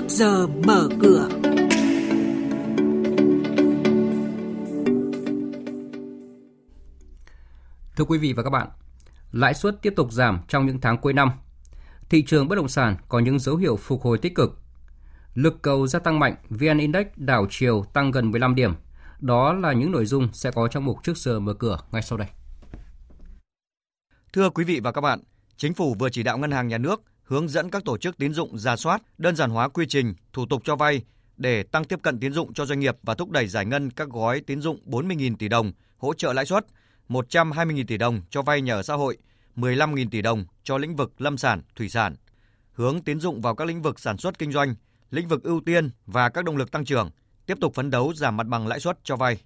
trước giờ mở cửa. Thưa quý vị và các bạn, lãi suất tiếp tục giảm trong những tháng cuối năm. Thị trường bất động sản có những dấu hiệu phục hồi tích cực. Lực cầu gia tăng mạnh, VN-Index đảo chiều tăng gần 15 điểm. Đó là những nội dung sẽ có trong mục Trước giờ mở cửa ngay sau đây. Thưa quý vị và các bạn, Chính phủ vừa chỉ đạo Ngân hàng Nhà nước hướng dẫn các tổ chức tín dụng rà soát, đơn giản hóa quy trình, thủ tục cho vay để tăng tiếp cận tín dụng cho doanh nghiệp và thúc đẩy giải ngân các gói tín dụng 40.000 tỷ đồng hỗ trợ lãi suất, 120.000 tỷ đồng cho vay nhà ở xã hội, 15.000 tỷ đồng cho lĩnh vực lâm sản, thủy sản. Hướng tín dụng vào các lĩnh vực sản xuất kinh doanh, lĩnh vực ưu tiên và các động lực tăng trưởng, tiếp tục phấn đấu giảm mặt bằng lãi suất cho vay.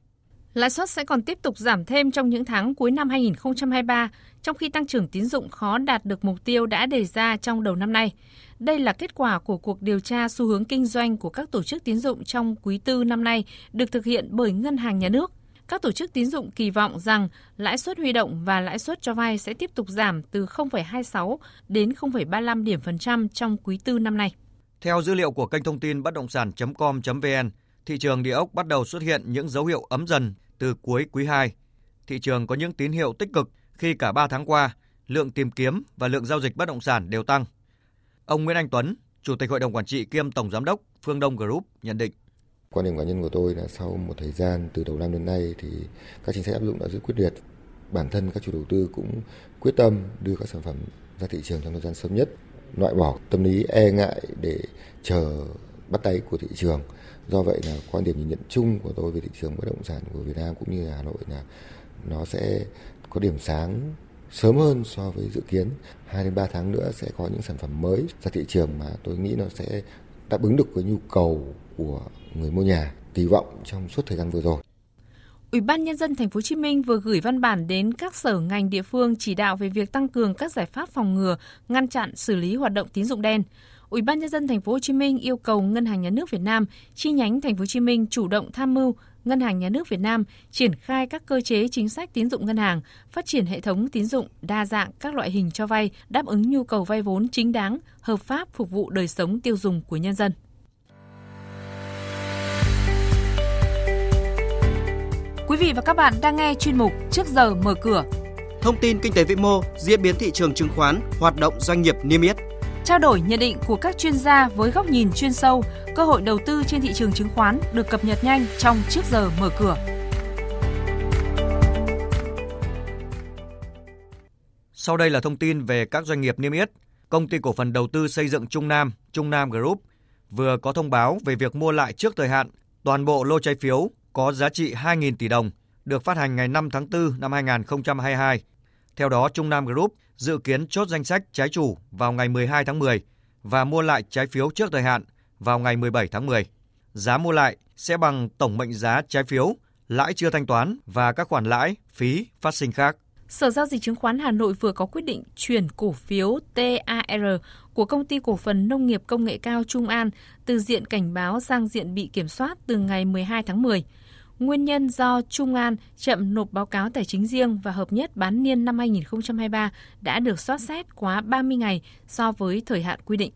Lãi suất sẽ còn tiếp tục giảm thêm trong những tháng cuối năm 2023, trong khi tăng trưởng tín dụng khó đạt được mục tiêu đã đề ra trong đầu năm nay. Đây là kết quả của cuộc điều tra xu hướng kinh doanh của các tổ chức tín dụng trong quý 4 năm nay được thực hiện bởi Ngân hàng Nhà nước. Các tổ chức tín dụng kỳ vọng rằng lãi suất huy động và lãi suất cho vay sẽ tiếp tục giảm từ 0,26 đến 0,35 điểm phần trăm trong quý 4 năm nay. Theo dữ liệu của kênh thông tin bất động sản.com.vn, thị trường địa ốc bắt đầu xuất hiện những dấu hiệu ấm dần từ cuối quý 2. Thị trường có những tín hiệu tích cực khi cả 3 tháng qua, lượng tìm kiếm và lượng giao dịch bất động sản đều tăng. Ông Nguyễn Anh Tuấn, Chủ tịch Hội đồng Quản trị kiêm Tổng Giám đốc Phương Đông Group nhận định. Quan điểm cá nhân của tôi là sau một thời gian từ đầu năm đến nay thì các chính sách áp dụng đã rất quyết liệt. Bản thân các chủ đầu tư cũng quyết tâm đưa các sản phẩm ra thị trường trong thời gian sớm nhất, loại bỏ tâm lý e ngại để chờ bắt tay của thị trường. Do vậy là quan điểm nhìn nhận chung của tôi về thị trường bất động sản của Việt Nam cũng như Hà Nội là nó sẽ có điểm sáng sớm hơn so với dự kiến. 2 đến 3 tháng nữa sẽ có những sản phẩm mới ra thị trường mà tôi nghĩ nó sẽ đáp ứng được với nhu cầu của người mua nhà kỳ vọng trong suốt thời gian vừa rồi. Ủy ban Nhân dân TP.HCM vừa gửi văn bản đến các sở ngành địa phương chỉ đạo về việc tăng cường các giải pháp phòng ngừa, ngăn chặn, xử lý hoạt động tín dụng đen. Ủy ban Nhân dân TP.HCM yêu cầu Ngân hàng Nhà nước Việt Nam, chi nhánh TP.HCM chủ động tham mưu Ngân hàng Nhà nước Việt Nam triển khai các cơ chế chính sách tín dụng ngân hàng, phát triển hệ thống tín dụng đa dạng các loại hình cho vay, đáp ứng nhu cầu vay vốn chính đáng, hợp pháp phục vụ đời sống tiêu dùng của nhân dân. Quý vị và các bạn đang nghe chuyên mục Trước giờ mở cửa. Thông tin kinh tế vĩ mô, diễn biến thị trường chứng khoán, hoạt động doanh nghiệp niêm yết. Trao đổi nhận định của các chuyên gia với góc nhìn chuyên sâu, cơ hội đầu tư trên thị trường chứng khoán được cập nhật nhanh trong Trước giờ mở cửa. Sau đây là thông tin về các doanh nghiệp niêm yết. Công ty cổ phần đầu tư xây dựng Trung Nam Group, vừa có thông báo về việc mua lại trước thời hạn toàn bộ lô trái phiếu có giá trị 2.000 tỷ đồng, được phát hành ngày 5 tháng 4 năm 2022. Theo đó, Trung Nam Group dự kiến chốt danh sách trái chủ vào ngày 12 tháng 10 và mua lại trái phiếu trước thời hạn vào ngày 17 tháng 10. Giá mua lại sẽ bằng tổng mệnh giá trái phiếu, lãi chưa thanh toán và các khoản lãi, phí phát sinh khác. Sở Giao dịch Chứng khoán Hà Nội vừa có quyết định chuyển cổ phiếu TAR của Công ty Cổ phần Nông nghiệp Công nghệ cao Trung An từ diện cảnh báo sang diện bị kiểm soát từ ngày 12 tháng 10. Nguyên nhân do Trung An chậm nộp báo cáo tài chính riêng và hợp nhất bán niên năm 2023 đã được soát xét quá 30 ngày so với thời hạn quy định.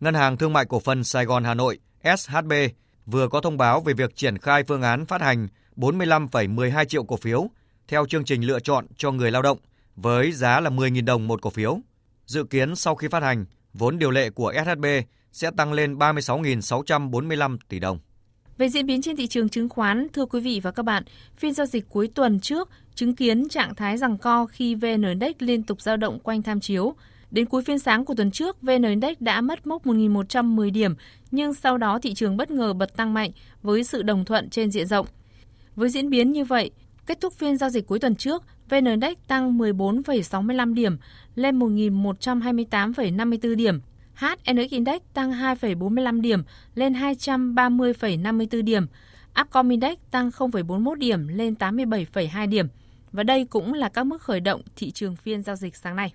Ngân hàng Thương mại Cổ phần Sài Gòn Hà Nội SHB vừa có thông báo về việc triển khai phương án phát hành 45,12 triệu cổ phiếu theo chương trình lựa chọn cho người lao động với giá là 10.000 đồng một cổ phiếu. Dự kiến sau khi phát hành, vốn điều lệ của SHB sẽ tăng lên 36.645 tỷ đồng. Về diễn biến trên thị trường chứng khoán, thưa quý vị và các bạn, phiên giao dịch cuối tuần trước chứng kiến trạng thái giằng co khi VN-Index liên tục dao động quanh tham chiếu. Đến cuối phiên sáng của tuần trước, VN-Index đã mất mốc 1.110 điểm, nhưng sau đó thị trường bất ngờ bật tăng mạnh với sự đồng thuận trên diện rộng. Với diễn biến như vậy, kết thúc phiên giao dịch cuối tuần trước, VN-Index tăng 14,65 điểm lên 1.128,54 điểm. HNX Index tăng 2,45 điểm lên 230,54 điểm. Upcom Index tăng 0,41 điểm lên 87,2 điểm. Và đây cũng là các mức khởi động thị trường phiên giao dịch sáng nay.